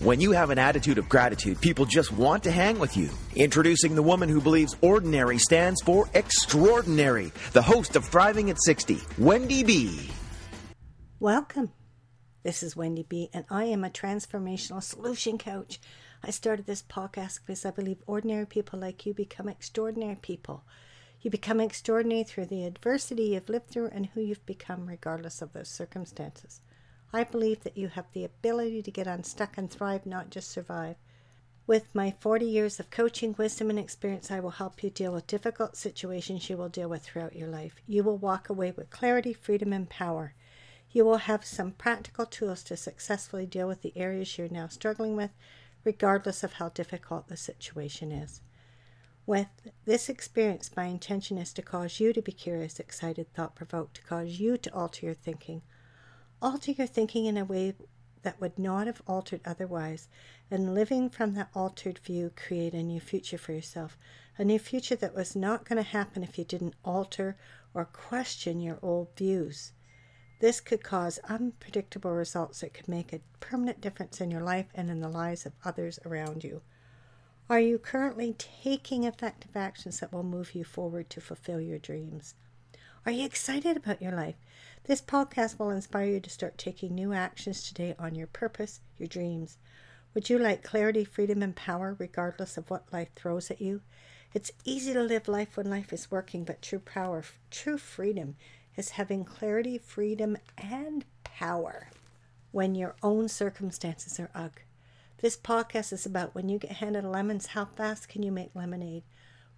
When you have an attitude of gratitude, people just want to hang with you. Introducing the woman who believes ordinary stands for extraordinary, the host of Thriving at 60, Wendy B. Welcome. This is Wendy B, and I am a transformational solution coach. I started this podcast because I believe ordinary people like you become extraordinary people. You become extraordinary through the adversity you've lived through and who you've become, regardless of those circumstances. I believe that you have the ability to get unstuck and thrive, not just survive. With my 40 years of coaching, wisdom, and experience, I will help you deal with difficult situations you will deal with throughout your life. You will walk away with clarity, freedom, and power. You will have some practical tools to successfully deal with the areas you're now struggling with, regardless of how difficult the situation is. With this experience, my intention is to cause you to be curious, excited, thought-provoked, to cause you to alter your thinking. Alter your thinking in a way that would not have altered otherwise, and living from that altered view, create a new future for yourself. A new future that was not going to happen if you didn't alter or question your old views. This could cause unpredictable results that could make a permanent difference in your life and in the lives of others around you. Are you currently taking effective actions that will move you forward to fulfill your dreams? Are you excited about your life? This podcast will inspire you to start taking new actions today on your purpose, your dreams. Would you like clarity, freedom, and power regardless of what life throws at you? It's easy to live life when life is working, but true power, true freedom is having clarity, freedom, and power when your own circumstances are ugh. This podcast is about when you get handed lemons, how fast can you make lemonade?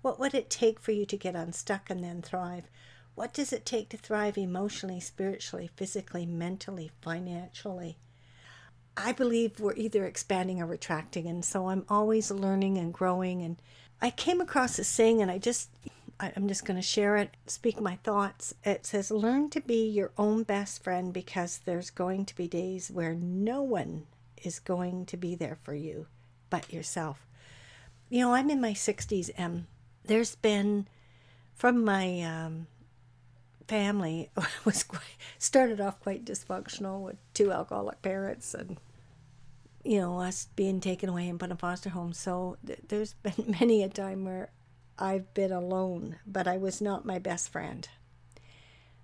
What would it take for you to get unstuck and then thrive? What does it take to thrive emotionally, spiritually, physically, mentally, financially? I believe we're either expanding or retracting, and so I'm always learning and growing. And I came across this saying, and I'm just going to share it, speak my thoughts. It says, learn to be your own best friend, because there's going to be days where no one is going to be there for you but yourself. You know, I'm in my 60s, and there's been, from my family, started off quite dysfunctional with 2 alcoholic parents, and you know, us being taken away and put in foster home. So there's been many a time where I've been alone, but I was not my best friend.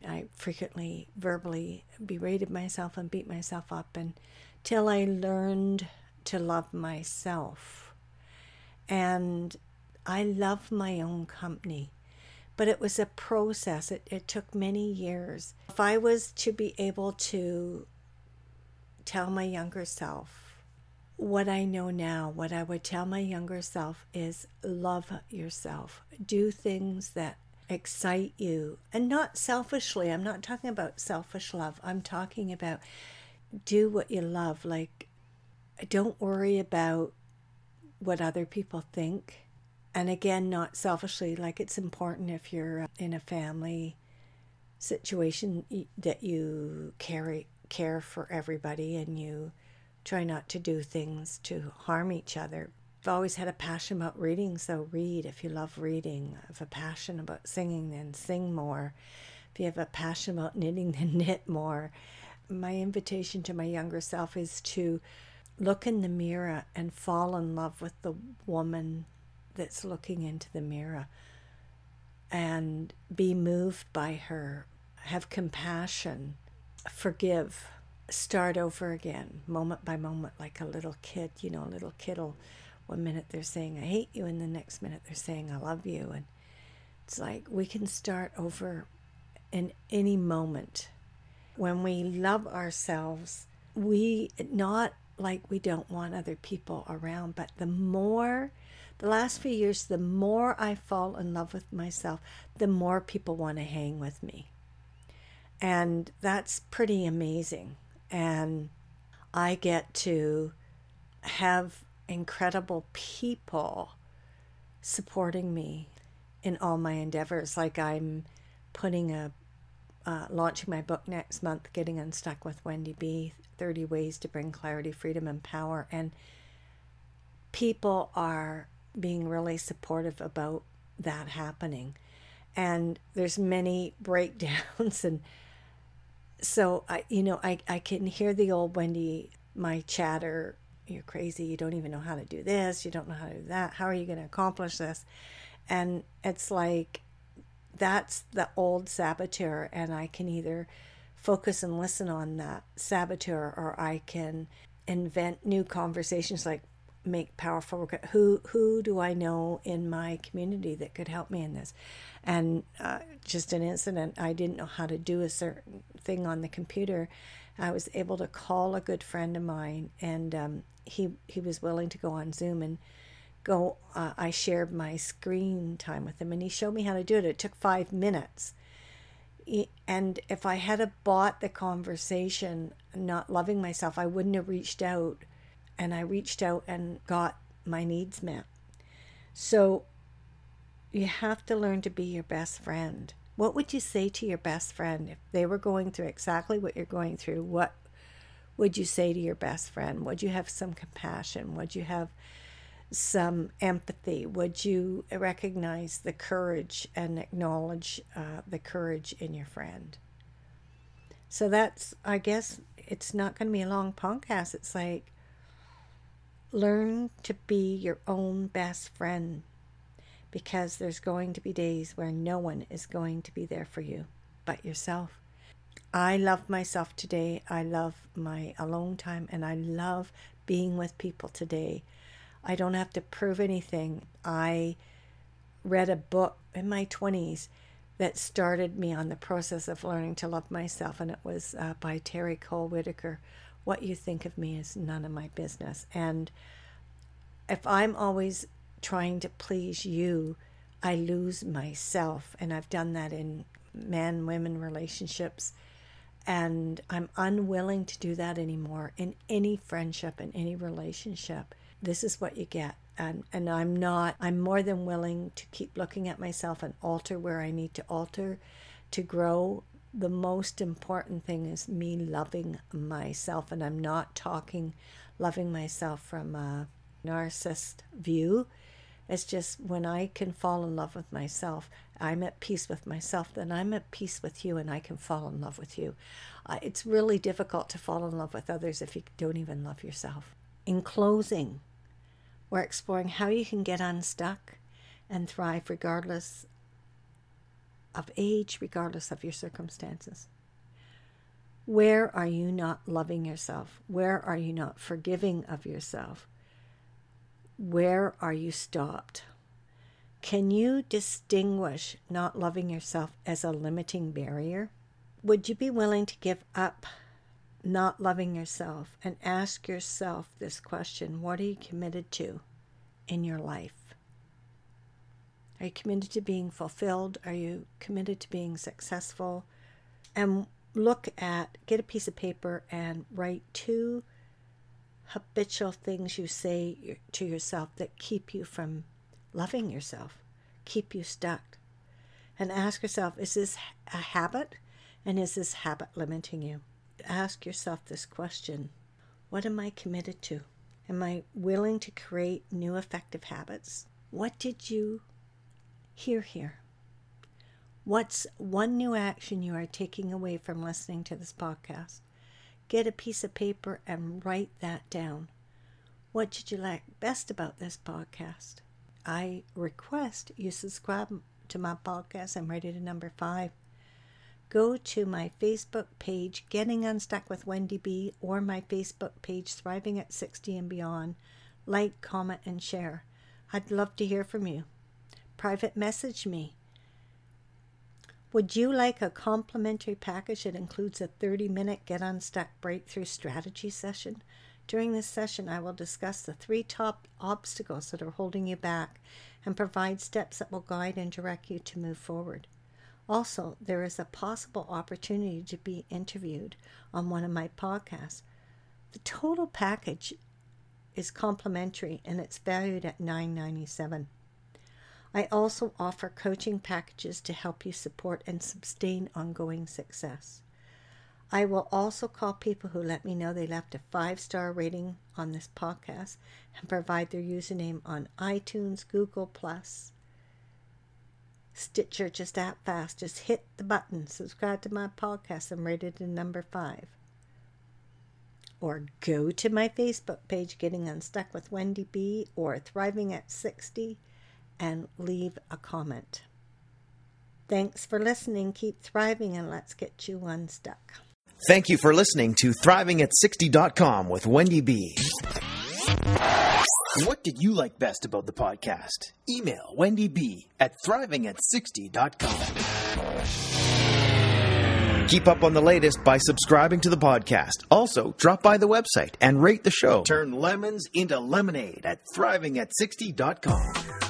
I frequently verbally berated myself and beat myself up until I learned to love myself. And I love my own company. But it was a process. It took many years. If I was to be able to tell my younger self what I know now, what I would tell my younger self is love yourself. Do things that excite you, and not selfishly. I'm not talking about selfish love. I'm talking about do what you love. Like, don't worry about what other people think. And again, not selfishly. Like, it's important if you're in a family situation that you care for everybody, and you try not to do things to harm each other. I've always had a passion about reading, so read if you love reading. If you have a passion about singing, then sing more. If you have a passion about knitting, then knit more. My invitation to my younger self is to look in the mirror and fall in love with the woman that's looking into the mirror, and be moved by her. Have compassion. Forgive. Start over again, moment by moment, like a little kid. You know, a little kid'll, one minute they're saying, I hate you, and the next minute they're saying, I love you. And it's like, we can start over in any moment. when we love ourselves, we not like we don't want other people around, but the last few years, the more I fall in love with myself, the more people want to hang with me. And that's pretty amazing. And I get to have incredible people supporting me in all my endeavors. Like I'm launching my book next month, Getting Unstuck with Wendy B, 30 Ways to Bring Clarity, Freedom, and Power. And people are being really supportive about that happening. And there's many breakdowns. And so, I can hear the old Wendy, my chatter, you're crazy, you don't even know how to do this, you don't know how to do that, how are you going to accomplish this? And it's like, that's the old saboteur. And I can either focus and listen on that saboteur, or I can invent new conversations, like make powerful work. Who do I know in my community that could help me in this? And just an incident, I didn't know how to do a certain thing on the computer. I was able to call a good friend of mine, and he was willing to go on Zoom and go. I shared my screen time with him, and he showed me how to do it. It took 5 minutes. And if I had bought the conversation, not loving myself, I wouldn't have reached out. And I reached out and got my needs met. So you have to learn to be your best friend. What would you say to your best friend if they were going through exactly what you're going through? What would you say to your best friend? Would you have some compassion? Would you have some empathy? Would you recognize the courage and acknowledge the courage in your friend? So that's, I guess, it's not going to be a long podcast. It's like, learn to be your own best friend, because there's going to be days where no one is going to be there for you but yourself. I love myself today. I love my alone time, and I love being with people today. I don't have to prove anything. I read a book in my 20s that started me on the process of learning to love myself, and it was by Terry Cole Whitaker. What you think of me is none of my business. And if I'm always trying to please you, I lose myself. And I've done that in man-women relationships. And I'm unwilling to do that anymore in any friendship, in any relationship. This is what you get. And I'm more than willing to keep looking at myself and alter where I need to alter to grow. The most important thing is me loving myself. And I'm not talking loving myself from a narcissist view. It's just when I can fall in love with myself, I'm at peace with myself, then I'm at peace with you, and I can fall in love with you. It's really difficult to fall in love with others if you don't even love yourself. In closing, we're exploring how you can get unstuck and thrive regardless of age, regardless of your circumstances. Where are you not loving yourself? Where are you not forgiving of yourself? Where are you stopped? Can you distinguish not loving yourself as a limiting barrier? Would you be willing to give up not loving yourself and ask yourself this question? What are you committed to in your life? Are you committed to being fulfilled? Are you committed to being successful? And get a piece of paper and write 2 habitual things you say to yourself that keep you from loving yourself, keep you stuck. And ask yourself, is this a habit? And is this habit limiting you? Ask yourself this question. What am I committed to? Am I willing to create new effective habits? What did you hear. What's one new action you are taking away from listening to this podcast? Get a piece of paper and write that down. What did you like best about this podcast? I request you subscribe to my podcast. I'm rated at number 5. Go to my Facebook page, Getting Unstuck with Wendy B, or my Facebook page, Thriving at 60 and Beyond. Like, comment, and share. I'd love to hear from you. Private message me. Would you like a complimentary package that includes a 30-minute Get Unstuck Breakthrough Strategy session? During this session, I will discuss the 3 top obstacles that are holding you back and provide steps that will guide and direct you to move forward. Also, there is a possible opportunity to be interviewed on one of my podcasts. The total package is complimentary and it's valued at $9.97. I also offer coaching packages to help you support and sustain ongoing success. I will also call people who let me know they left a 5-star rating on this podcast and provide their username on iTunes, Google+, Stitcher, just that fast. Just hit the button, subscribe to my podcast, I'm rated in number 5. Or go to my Facebook page, Getting Unstuck with Wendy B or Thriving at 60, and leave a comment. Thanks for listening. Keep thriving and let's get you unstuck. Thank you for listening to Thriving at 60.com with Wendy B. What did you like best about the podcast? Email Wendy B at thrivingat60.com. Keep up on the latest by subscribing to the podcast. Also, drop by the website and rate the show. Turn lemons into lemonade at thrivingat60.com.